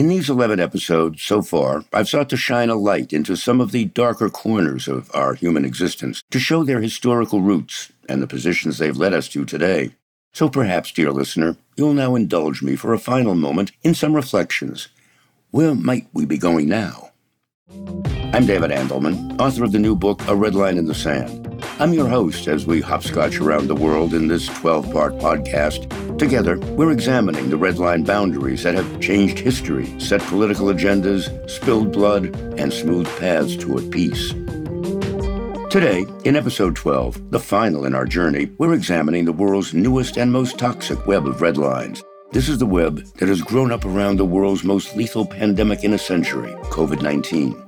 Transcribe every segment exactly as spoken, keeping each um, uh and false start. In these eleven episodes so far, I've sought to shine a light into some of the darker corners of our human existence to show their historical roots and the positions they've led us to today. So perhaps, dear listener, you'll now indulge me for a final moment in some reflections. Where might we be going now? I'm David Andelman, author of the new book, A Red Line in the Sand. I'm your host as we hopscotch around the world in this twelve-part podcast. Together, we're examining the red line boundaries that have changed history, set political agendas, spilled blood, and smoothed paths toward peace. Today, in episode twelve, the final in our journey, we're examining the world's newest and most toxic web of red lines. This is the web that has grown up around the world's most lethal pandemic in a century, covid nineteen.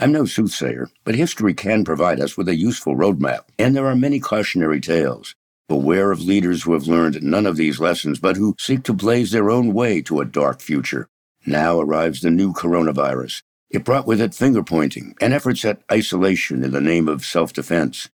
I'm no soothsayer, but history can provide us with a useful roadmap, and there are many cautionary tales. Beware of leaders who have learned none of these lessons, but who seek to blaze their own way to a dark future. Now arrives the new coronavirus. It brought with it finger-pointing and efforts at isolation in the name of self-defense.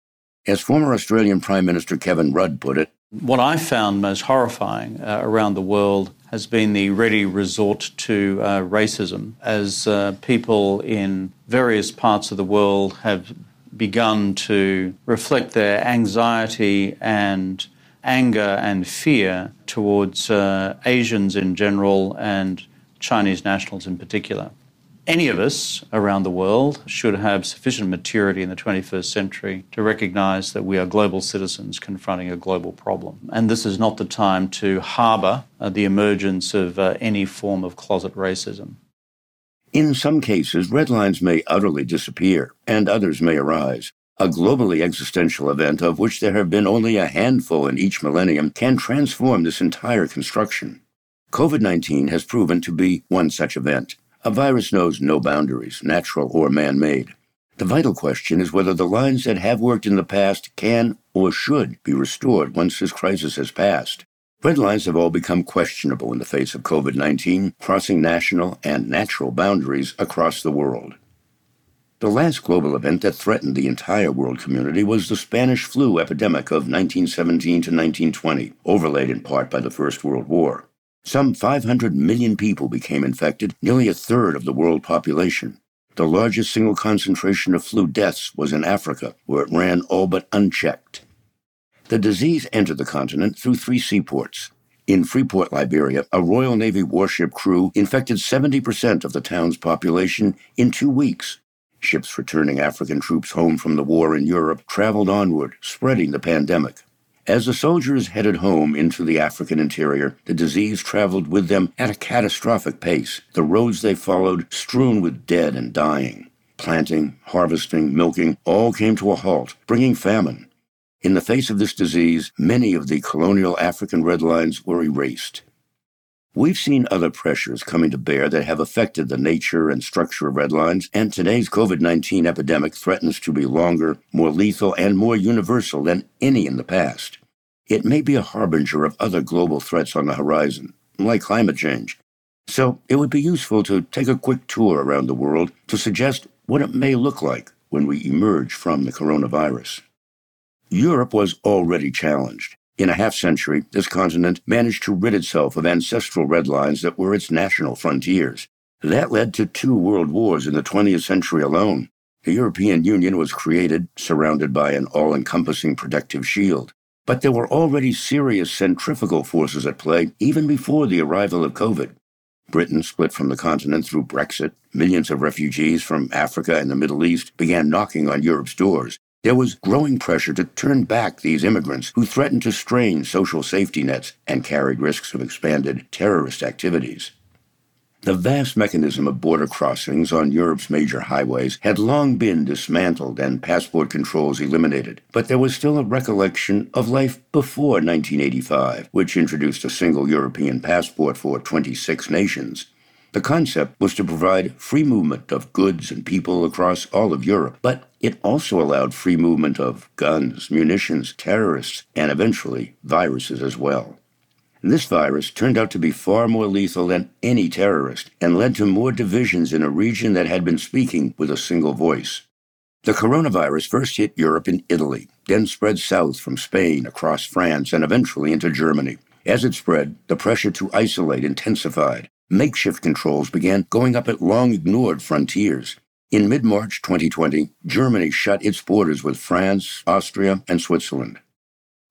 As former Australian Prime Minister Kevin Rudd put it, what I found most horrifying uh, around the world has been the ready resort to uh, racism, as uh, people in various parts of the world have begun to reflect their anxiety and anger and fear towards uh, Asians in general and Chinese nationals in particular. Any of us around the world should have sufficient maturity in the twenty-first century to recognise that we are global citizens confronting a global problem. And this is not the time to harbour uh, the emergence of uh, any form of closet racism. In some cases, red lines may utterly disappear, and others may arise. A globally existential event, of which there have been only a handful in each millennium, can transform this entire construction. covid nineteen has proven to be one such event. A virus knows no boundaries, natural or man-made. The vital question is whether the lines that have worked in the past can or should be restored once this crisis has passed. Red lines have all become questionable in the face of covid nineteen, crossing national and natural boundaries across the world. The last global event that threatened the entire world community was the Spanish flu epidemic of nineteen seventeen to nineteen twenty, overlaid in part by the First World War. Some five hundred million people became infected, nearly a third of the world population. The largest single concentration of flu deaths was in Africa, where it ran all but unchecked. The disease entered the continent through three seaports. In Freeport, Liberia, a Royal Navy warship crew infected seventy percent of the town's population in two weeks. Ships returning African troops home from the war in Europe traveled onward, spreading the pandemic. As the soldiers headed home into the African interior, the disease traveled with them at a catastrophic pace, the roads they followed strewn with dead and dying. Planting, harvesting, milking, all came to a halt, bringing famine. In the face of this disease, many of the colonial African red lines were erased. We've seen other pressures coming to bear that have affected the nature and structure of red lines, and today's covid nineteen epidemic threatens to be longer, more lethal, and more universal than any in the past. It may be a harbinger of other global threats on the horizon, like climate change. So it would be useful to take a quick tour around the world to suggest what it may look like when we emerge from the coronavirus. Europe was already challenged. In a half-century, this continent managed to rid itself of ancestral red lines that were its national frontiers. That led to two world wars in the twentieth century alone. The European Union was created, surrounded by an all-encompassing protective shield. But there were already serious centrifugal forces at play even before the arrival of COVID. Britain split from the continent through Brexit. Millions of refugees from Africa and the Middle East began knocking on Europe's doors. There was growing pressure to turn back these immigrants who threatened to strain social safety nets and carried risks of expanded terrorist activities. The vast mechanism of border crossings on Europe's major highways had long been dismantled and passport controls eliminated, but there was still a recollection of life before nineteen eighty-five, which introduced a single European passport for twenty-six nations. The concept was to provide free movement of goods and people across all of Europe, but it also allowed free movement of guns, munitions, terrorists, and eventually viruses as well. This virus turned out to be far more lethal than any terrorist and led to more divisions in a region that had been speaking with a single voice. The coronavirus first hit Europe in Italy, then spread south from Spain, across France, and eventually into Germany. As it spread, the pressure to isolate intensified. Makeshift controls began going up at long-ignored frontiers. In mid-March twenty twenty, Germany shut its borders with France, Austria, and Switzerland.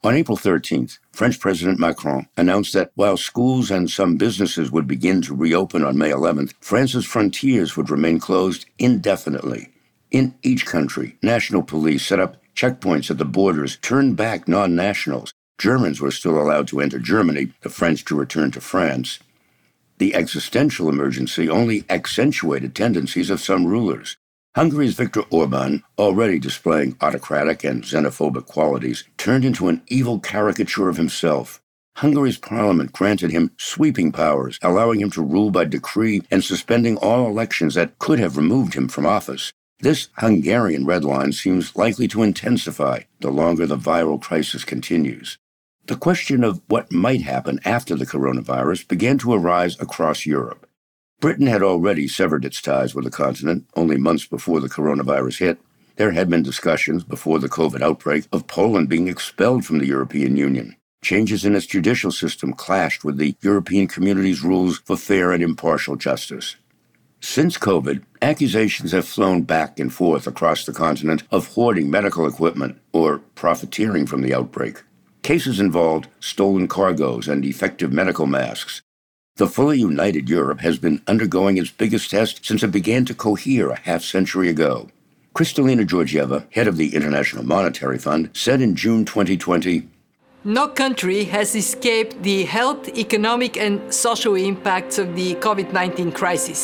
On April thirteenth, French President Macron announced that while schools and some businesses would begin to reopen on May eleventh, France's frontiers would remain closed indefinitely. In each country, national police set up checkpoints at the borders, turned back non-nationals. Germans were still allowed to enter Germany, the French to return to France. The existential emergency only accentuated tendencies of some rulers. Hungary's Viktor Orban, already displaying autocratic and xenophobic qualities, turned into an evil caricature of himself. Hungary's parliament granted him sweeping powers, allowing him to rule by decree and suspending all elections that could have removed him from office. This Hungarian red line seems likely to intensify the longer the viral crisis continues. The question of what might happen after the coronavirus began to arise across Europe. Britain had already severed its ties with the continent only months before the coronavirus hit. There had been discussions before the COVID outbreak of Poland being expelled from the European Union. Changes in its judicial system clashed with the European Community's rules for fair and impartial justice. Since COVID, accusations have flown back and forth across the continent of hoarding medical equipment or profiteering from the outbreak. Cases involved stolen cargoes and defective medical masks. The fully united Europe has been undergoing its biggest test since it began to cohere a half century ago. Kristalina Georgieva, head of the International Monetary Fund, said in June twenty twenty, "No country has escaped the health, economic, and social impacts of the COVID nineteen crisis.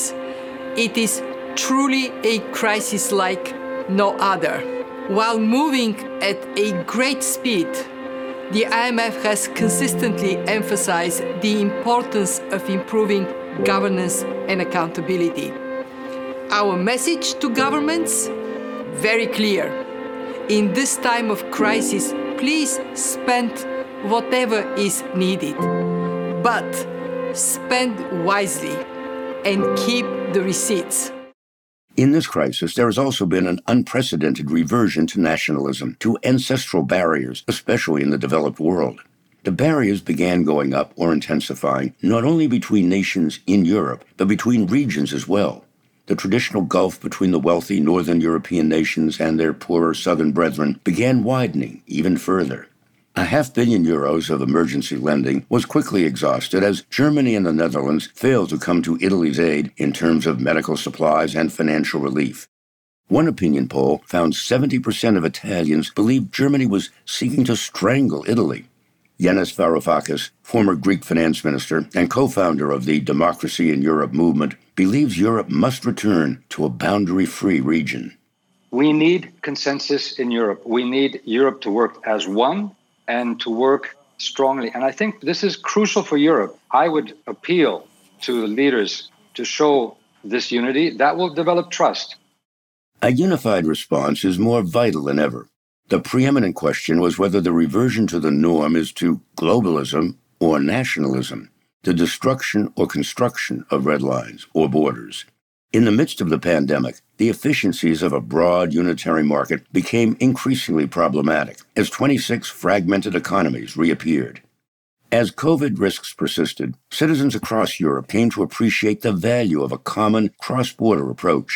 It is truly a crisis like no other. While moving at a great speed, the I M F has consistently emphasized the importance of improving governance and accountability. Our message to governments? Very clear. In this time of crisis, please spend whatever is needed, but spend wisely and keep the receipts." In this crisis, there has also been an unprecedented reversion to nationalism, to ancestral barriers, especially in the developed world. The barriers began going up or intensifying not only between nations in Europe, but between regions as well. The traditional gulf between the wealthy northern European nations and their poorer southern brethren began widening even further. A half billion euros of emergency lending was quickly exhausted as Germany and the Netherlands failed to come to Italy's aid in terms of medical supplies and financial relief. One opinion poll found seventy percent of Italians believed Germany was seeking to strangle Italy. Janis Varoufakis, former Greek finance minister and co-founder of the Democracy in Europe movement, believes Europe must return to a boundary-free region. "We need consensus in Europe. We need Europe to work as one and to work strongly. And I think this is crucial for Europe. I would appeal to the leaders to show this unity. That will develop trust." A unified response is more vital than ever. The preeminent question was whether the reversion to the norm is to globalism or nationalism, the destruction or construction of red lines or borders. In the midst of the pandemic, the efficiencies of a broad unitary market became increasingly problematic as twenty-six fragmented economies reappeared. As COVID risks persisted, citizens across Europe came to appreciate the value of a common cross-border approach.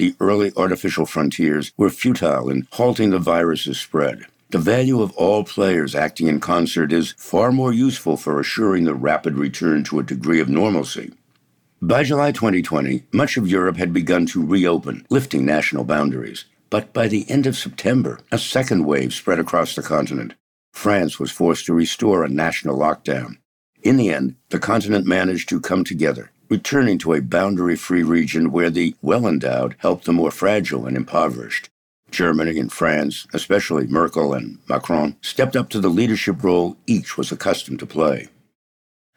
The early artificial frontiers were futile in halting the virus's spread. The value of all players acting in concert is far more useful for assuring the rapid return to a degree of normalcy. By July twenty twenty, much of Europe had begun to reopen, lifting national boundaries. But by the end of September, a second wave spread across the continent. France was forced to restore a national lockdown. In the end, the continent managed to come together, returning to a boundary-free region where the well-endowed helped the more fragile and impoverished. Germany and France, especially Merkel and Macron, stepped up to the leadership role each was accustomed to play.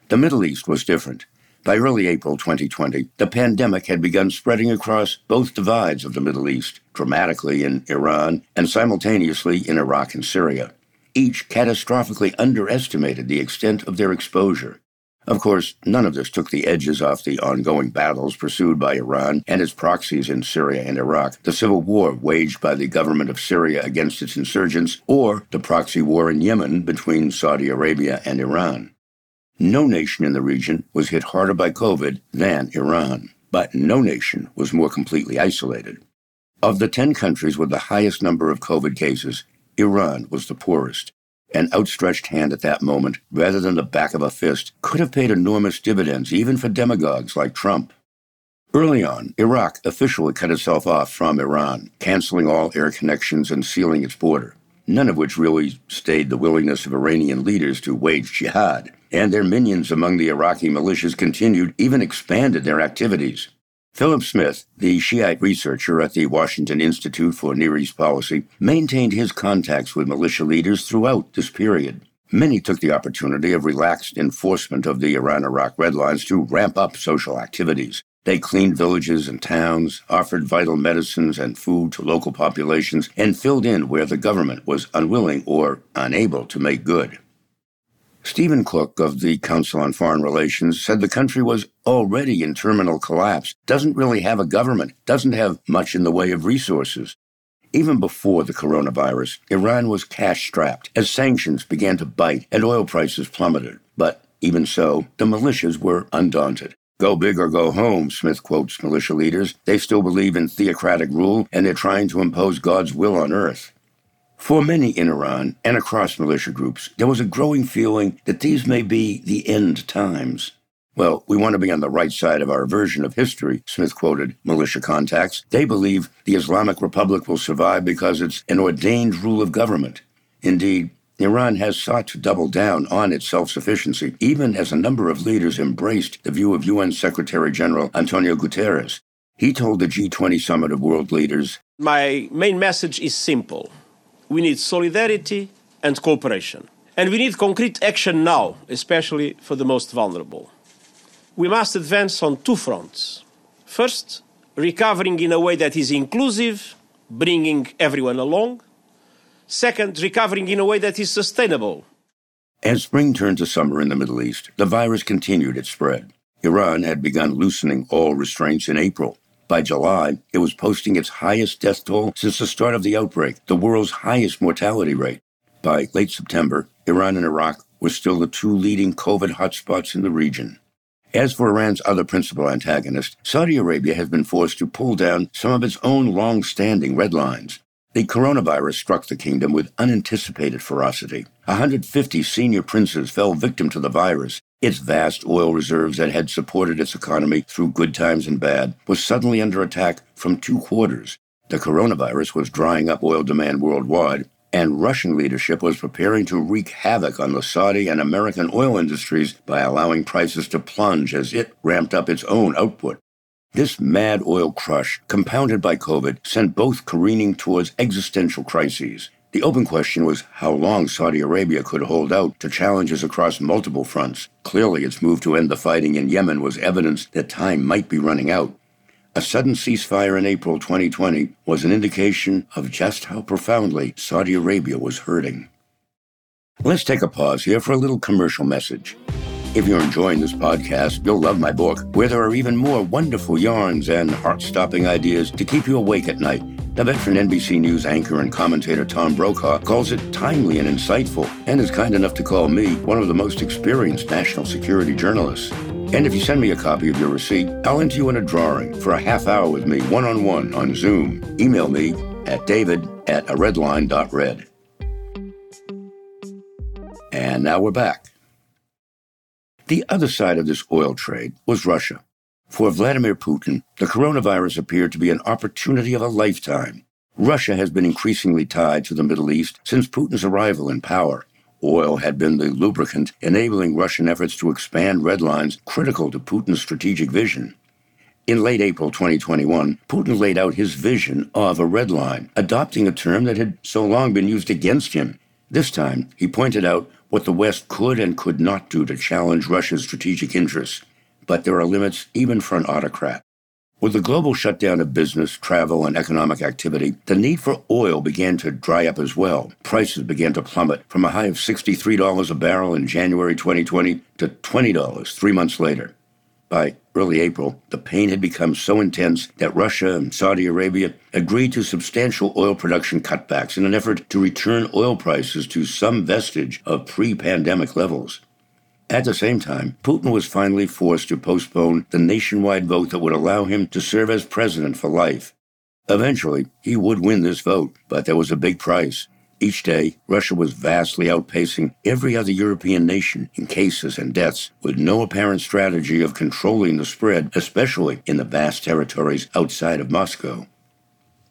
The Middle East was different. By early April twenty twenty, the pandemic had begun spreading across both divides of the Middle East, dramatically in Iran and simultaneously in Iraq and Syria. Each catastrophically underestimated the extent of their exposure. Of course, none of this took the edges off the ongoing battles pursued by Iran and its proxies in Syria and Iraq, the civil war waged by the government of Syria against its insurgents, or the proxy war in Yemen between Saudi Arabia and Iran. No nation in the region was hit harder by COVID than Iran, but no nation was more completely isolated. Of the ten countries with the highest number of COVID cases, Iran was the poorest. An outstretched hand at that moment, rather than the back of a fist, could have paid enormous dividends even for demagogues like Trump. Early on, Iraq officially cut itself off from Iran, canceling all air connections and sealing its border, none of which really stayed the willingness of Iranian leaders to wage jihad, and their minions among the Iraqi militias continued, even expanded their activities. Philip Smith, the Shiite researcher at the Washington Institute for Near East Policy, maintained his contacts with militia leaders throughout this period. Many took the opportunity of relaxed enforcement of the Iran-Iraq red lines to ramp up social activities. They cleaned villages and towns, offered vital medicines and food to local populations, and filled in where the government was unwilling or unable to make good. Stephen Cook of the Council on Foreign Relations said the country was already in terminal collapse, doesn't really have a government, doesn't have much in the way of resources. Even before the coronavirus, Iran was cash-strapped as sanctions began to bite and oil prices plummeted. But even so, the militias were undaunted. Go big or go home, Smith quotes militia leaders. They still believe in theocratic rule, and they're trying to impose God's will on earth. For many in Iran and across militia groups, there was a growing feeling that these may be the end times. Well, we want to be on the right side of our version of history, Smith quoted militia contacts. They believe the Islamic Republic will survive because it's an ordained rule of government. Indeed, Iran has sought to double down on its self-sufficiency, even as a number of leaders embraced the view of U N Secretary General Antonio Guterres. He told the G twenty summit of world leaders, "My main message is simple. We need solidarity and cooperation. And we need concrete action now, especially for the most vulnerable. We must advance on two fronts. First, recovering in a way that is inclusive, bringing everyone along. Second, recovering in a way that is sustainable." As spring turned to summer in the Middle East, the virus continued its spread. Iran had begun loosening all restraints in April. By July, it was posting its highest death toll since the start of the outbreak, the world's highest mortality rate. By late September, Iran and Iraq were still the two leading COVID hotspots in the region. As for Iran's other principal antagonist, Saudi Arabia has been forced to pull down some of its own long-standing red lines. The coronavirus struck the kingdom with unanticipated ferocity. one hundred fifty senior princes fell victim to the virus. Its vast oil reserves that had supported its economy through good times and bad was suddenly under attack from two quarters. The coronavirus was drying up oil demand worldwide, and Russian leadership was preparing to wreak havoc on the Saudi and American oil industries by allowing prices to plunge as it ramped up its own output. This mad oil crush, compounded by COVID, sent both careening towards existential crises. The open question was how long Saudi Arabia could hold out to challenges across multiple fronts. Clearly, its move to end the fighting in Yemen was evidence that time might be running out. A sudden ceasefire in April twenty twenty was an indication of just how profoundly Saudi Arabia was hurting. Let's take a pause here for a little commercial message. If you're enjoying this podcast, you'll love my book, where there are even more wonderful yarns and heart-stopping ideas to keep you awake at night. The veteran N B C News anchor and commentator Tom Brokaw calls it timely and insightful, and is kind enough to call me one of the most experienced national security journalists. And if you send me a copy of your receipt, I'll enter you in a drawing for a half hour with me one-on-one on Zoom. Email me at david at a red line dot red. And now we're back. The other side of this oil trade was Russia. For Vladimir Putin, the coronavirus appeared to be an opportunity of a lifetime. Russia has been increasingly tied to the Middle East since Putin's arrival in power. Oil had been the lubricant enabling Russian efforts to expand red lines critical to Putin's strategic vision. In late April twenty twenty-one, Putin laid out his vision of a red line, adopting a term that had so long been used against him. This time, he pointed out what the West could and could not do to challenge Russia's strategic interests. But there are limits even for an autocrat. With the global shutdown of business, travel, and economic activity, the need for oil began to dry up as well. Prices began to plummet from a high of sixty-three dollars a barrel in January twenty twenty to twenty dollars three months later. By early April, the pain had become so intense that Russia and Saudi Arabia agreed to substantial oil production cutbacks in an effort to return oil prices to some vestige of pre-pandemic levels. At the same time, Putin was finally forced to postpone the nationwide vote that would allow him to serve as president for life. Eventually, he would win this vote, but there was a big price. Each day, Russia was vastly outpacing every other European nation in cases and deaths, with no apparent strategy of controlling the spread, especially in the vast territories outside of Moscow.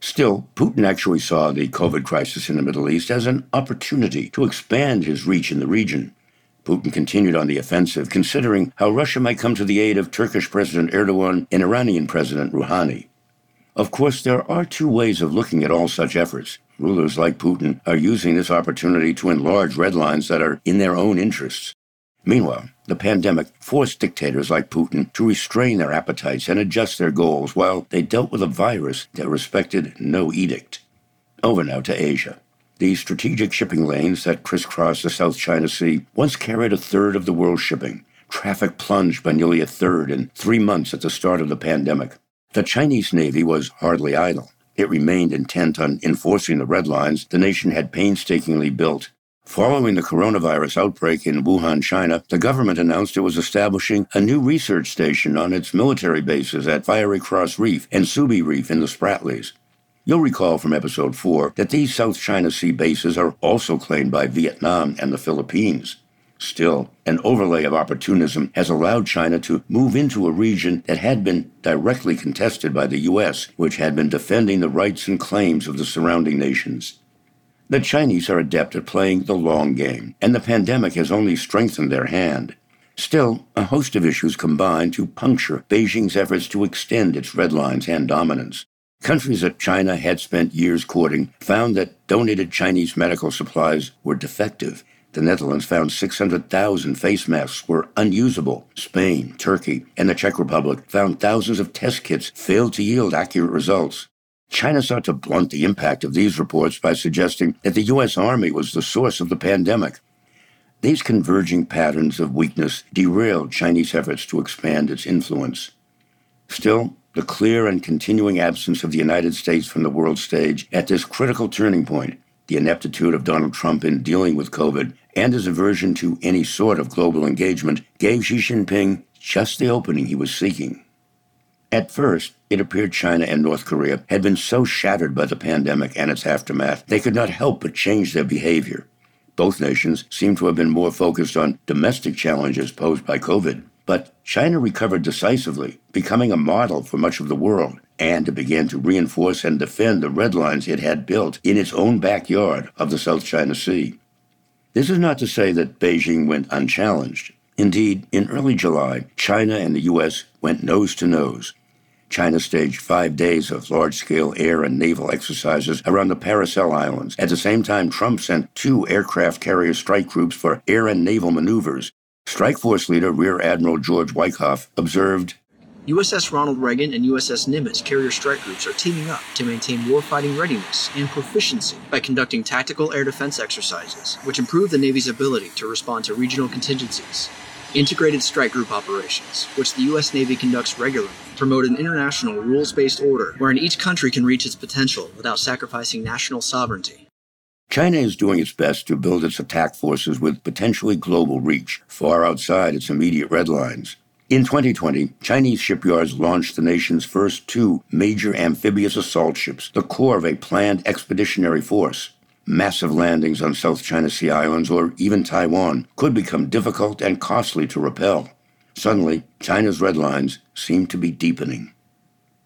Still, Putin actually saw the COVID crisis in the Middle East as an opportunity to expand his reach in the region. Putin continued on the offensive, considering how Russia might come to the aid of Turkish President Erdogan and Iranian President Rouhani. Of course, there are two ways of looking at all such efforts. Rulers like Putin are using this opportunity to enlarge red lines that are in their own interests. Meanwhile, the pandemic forced dictators like Putin to restrain their appetites and adjust their goals while they dealt with a virus that respected no edict. Over now to Asia. The strategic shipping lanes that crisscross the South China Sea once carried a third of the world's shipping. Traffic plunged by nearly a third in three months at the start of the pandemic. The Chinese Navy was hardly idle. It remained intent on enforcing the red lines the nation had painstakingly built. Following the coronavirus outbreak in Wuhan, China, the government announced it was establishing a new research station on its military bases at Fiery Cross Reef and Subi Reef in the Spratleys. You'll recall from episode four that these South China Sea bases are also claimed by Vietnam and the Philippines. Still, an overlay of opportunism has allowed China to move into a region that had been directly contested by the U S, which had been defending the rights and claims of the surrounding nations. The Chinese are adept at playing the long game, and the pandemic has only strengthened their hand. Still, a host of issues combine to puncture Beijing's efforts to extend its red lines and dominance. Countries that China had spent years courting found that donated Chinese medical supplies were defective. The Netherlands found six hundred thousand face masks were unusable. Spain, Turkey, and the Czech Republic found thousands of test kits failed to yield accurate results. China sought to blunt the impact of these reports by suggesting that the U S Army was the source of the pandemic. These converging patterns of weakness derailed Chinese efforts to expand its influence. Still, the clear and continuing absence of the United States from the world stage at this critical turning point, the ineptitude of Donald Trump in dealing with COVID, and his aversion to any sort of global engagement gave Xi Jinping just the opening he was seeking. At first, it appeared China and North Korea had been so shattered by the pandemic and its aftermath, they could not help but change their behavior. Both nations seemed to have been more focused on domestic challenges posed by COVID. But China recovered decisively, becoming a model for much of the world, and it began to reinforce and defend the red lines it had built in its own backyard of the South China Sea. This is not to say that Beijing went unchallenged. Indeed, in early July, China and the U S went nose to nose. China staged five days of large-scale air and naval exercises around the Paracel Islands. At the same time, Trump sent two aircraft carrier strike groups for air and naval maneuvers. Strike Force leader Rear Admiral George Wyckoff observed, U S S Ronald Reagan and U S S Nimitz carrier strike groups are teaming up to maintain warfighting readiness and proficiency by conducting tactical air defense exercises, which improve the Navy's ability to respond to regional contingencies. Integrated strike group operations, which the U S Navy conducts regularly, promote an international rules-based order wherein each country can reach its potential without sacrificing national sovereignty. China is doing its best to build its attack forces with potentially global reach, far outside its immediate red lines. In twenty twenty, Chinese shipyards launched the nation's first two major amphibious assault ships, the core of a planned expeditionary force. Massive landings on South China Sea islands or even Taiwan could become difficult and costly to repel. Suddenly, China's red lines seem to be deepening.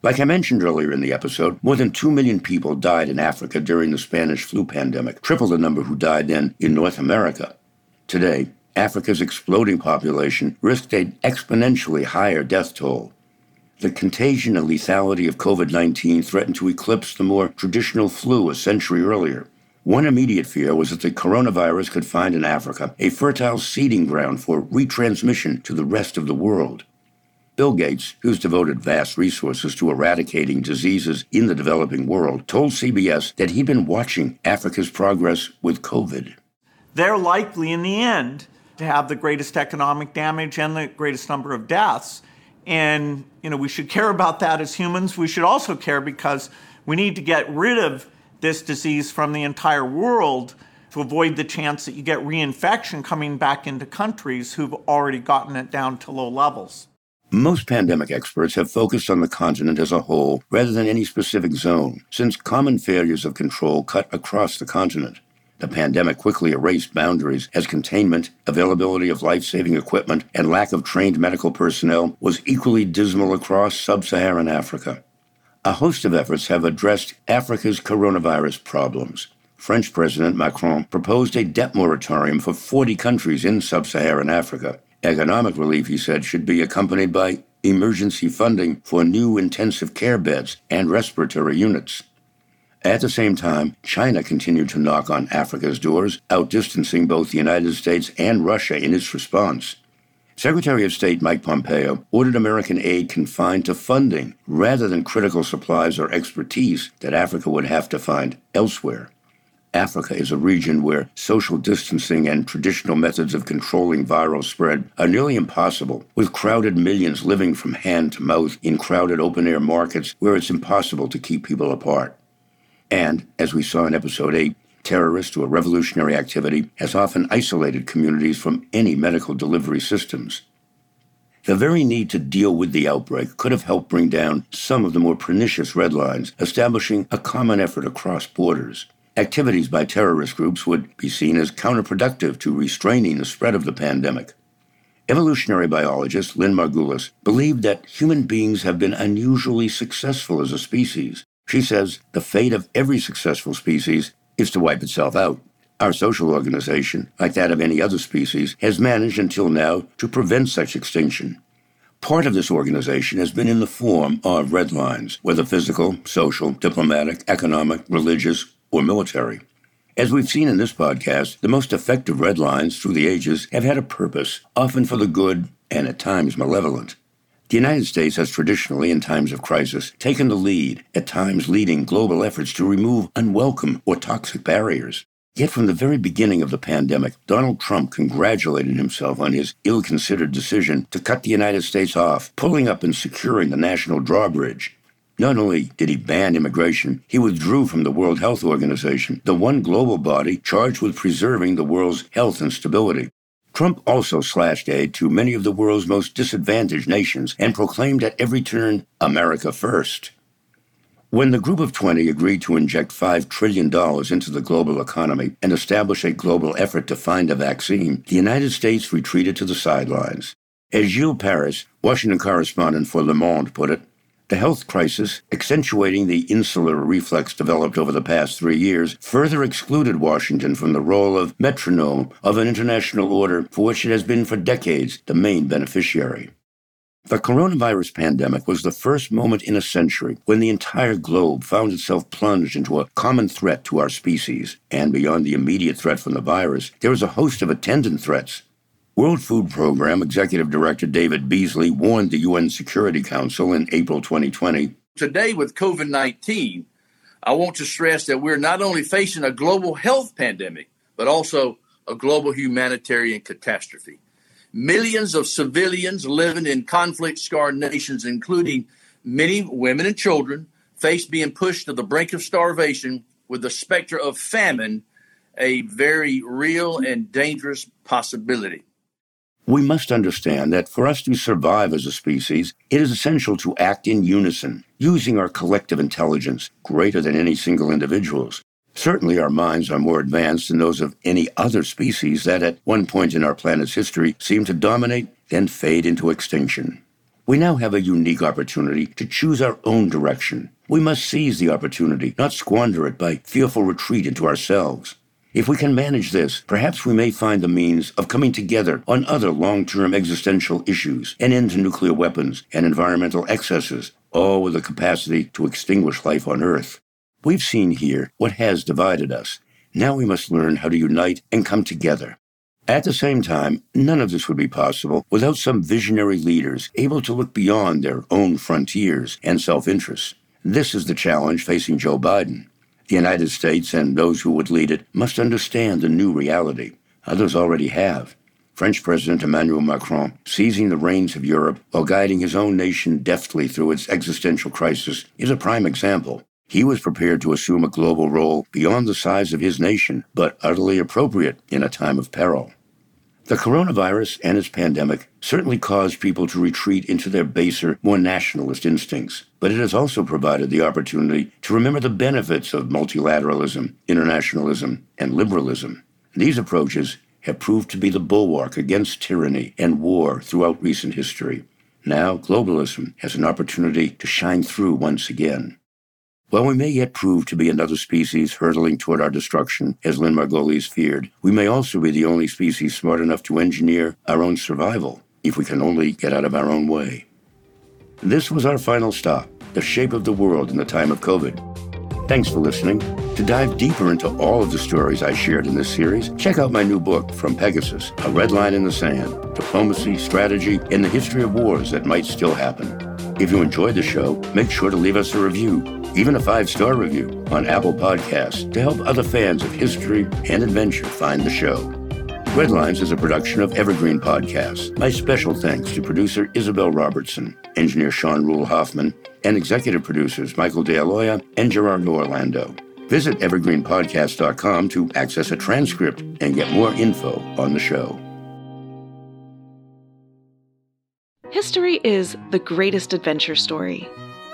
Like I mentioned earlier in the episode, more than two million people died in Africa during the Spanish flu pandemic, triple the number who died then in North America. Today, Africa's exploding population risked an exponentially higher death toll. The contagion and lethality of COVID nineteen threatened to eclipse the more traditional flu a century earlier. One immediate fear was that the coronavirus could find in Africa a fertile seeding ground for retransmission to the rest of the world. Bill Gates, who's devoted vast resources to eradicating diseases in the developing world, told C B S that he'd been watching Africa's progress with COVID. They're likely, in the end, to have the greatest economic damage and the greatest number of deaths. And, you know, we should care about that as humans. We should also care because we need to get rid of this disease from the entire world to avoid the chance that you get reinfection coming back into countries who've already gotten it down to low levels. Most pandemic experts have focused on the continent as a whole rather than any specific zone, since common failures of control cut across the continent. The pandemic quickly erased boundaries as containment, availability of life-saving equipment, and lack of trained medical personnel was equally dismal across sub-Saharan Africa. A host of efforts have addressed Africa's coronavirus problems. French President Macron proposed a debt moratorium for forty countries in sub-Saharan Africa. Economic relief, he said, should be accompanied by emergency funding for new intensive care beds and respiratory units. At the same time, China continued to knock on Africa's doors, outdistancing both the United States and Russia in its response. Secretary of State Mike Pompeo ordered American aid confined to funding rather than critical supplies or expertise that Africa would have to find elsewhere. Africa is a region where social distancing and traditional methods of controlling viral spread are nearly impossible, with crowded millions living from hand to mouth in crowded open-air markets where it's impossible to keep people apart. And, as we saw in Episode eight, terrorist or revolutionary activity has often isolated communities from any medical delivery systems. The very need to deal with the outbreak could have helped bring down some of the more pernicious red lines, establishing a common effort across borders. Activities by terrorist groups would be seen as counterproductive to restraining the spread of the pandemic. Evolutionary biologist Lynn Margulis believed that human beings have been unusually successful as a species. She says the fate of every successful species is to wipe itself out. Our social organization, like that of any other species, has managed until now to prevent such extinction. Part of this organization has been in the form of red lines, whether physical, social, diplomatic, economic, religious, or military. As we've seen in this podcast, the most effective red lines through the ages have had a purpose, often for the good and at times malevolent. The United States has traditionally, in times of crisis, taken the lead, at times leading global efforts to remove unwelcome or toxic barriers. Yet from the very beginning of the pandemic, Donald Trump congratulated himself on his ill-considered decision to cut the United States off, pulling up and securing the National Drawbridge. Not only did he ban immigration, he withdrew from the World Health Organization, the one global body charged with preserving the world's health and stability. Trump also slashed aid to many of the world's most disadvantaged nations and proclaimed at every turn, America first. When the Group of twenty agreed to inject five trillion dollars into the global economy and establish a global effort to find a vaccine, the United States retreated to the sidelines. As Gilles Paris, Washington correspondent for Le Monde, put it, the health crisis, accentuating the insular reflex developed over the past three years, further excluded Washington from the role of metronome of an international order for which it has been for decades the main beneficiary. The coronavirus pandemic was the first moment in a century when the entire globe found itself plunged into a common threat to our species. And beyond the immediate threat from the virus, there was a host of attendant threats. World Food Program Executive Director David Beasley warned the U N Security Council in April twenty twenty. Today with COVID nineteen, I want to stress that we're not only facing a global health pandemic, but also a global humanitarian catastrophe. Millions of civilians living in conflict-scarred nations, including many women and children, face being pushed to the brink of starvation with the specter of famine, a very real and dangerous possibility. We must understand that for us to survive as a species, it is essential to act in unison, using our collective intelligence greater than any single individual's. Certainly our minds are more advanced than those of any other species that at one point in our planet's history seemed to dominate, then fade into extinction. We now have a unique opportunity to choose our own direction. We must seize the opportunity, not squander it by fearful retreat into ourselves. If we can manage this, perhaps we may find the means of coming together on other long-term existential issues, an end to nuclear weapons and environmental excesses, all with the capacity to extinguish life on Earth. We've seen here what has divided us. Now we must learn how to unite and come together. At the same time, none of this would be possible without some visionary leaders able to look beyond their own frontiers and self-interests. This is the challenge facing Joe Biden. The United States and those who would lead it must understand the new reality. Others already have. French President Emmanuel Macron, seizing the reins of Europe while guiding his own nation deftly through its existential crisis, is a prime example. He was prepared to assume a global role beyond the size of his nation, but utterly appropriate in a time of peril. The coronavirus and its pandemic certainly caused people to retreat into their baser, more nationalist instincts, but it has also provided the opportunity to remember the benefits of multilateralism, internationalism, and liberalism. These approaches have proved to be the bulwark against tyranny and war throughout recent history. Now, globalism has an opportunity to shine through once again. While we may yet prove to be another species hurtling toward our destruction, as Lynn Margulis feared, we may also be the only species smart enough to engineer our own survival, if we can only get out of our own way. This was our final stop, the shape of the world in the time of COVID. Thanks for listening. To dive deeper into all of the stories I shared in this series, check out my new book from Pegasus, A Red Line in the Sand, Diplomacy, Strategy, and the History of Wars That Might Still Happen. If you enjoyed the show, make sure to leave us a review, even a five-star review, on Apple Podcasts to help other fans of history and adventure find the show. Red Lines is a production of Evergreen Podcasts. My special thanks to producer Isabel Robertson, engineer Sean Rule Hoffman, and executive producers Michael DeAloia and Gerardo Orlando. Visit evergreen podcast dot com to access a transcript and get more info on the show. History is the greatest adventure story.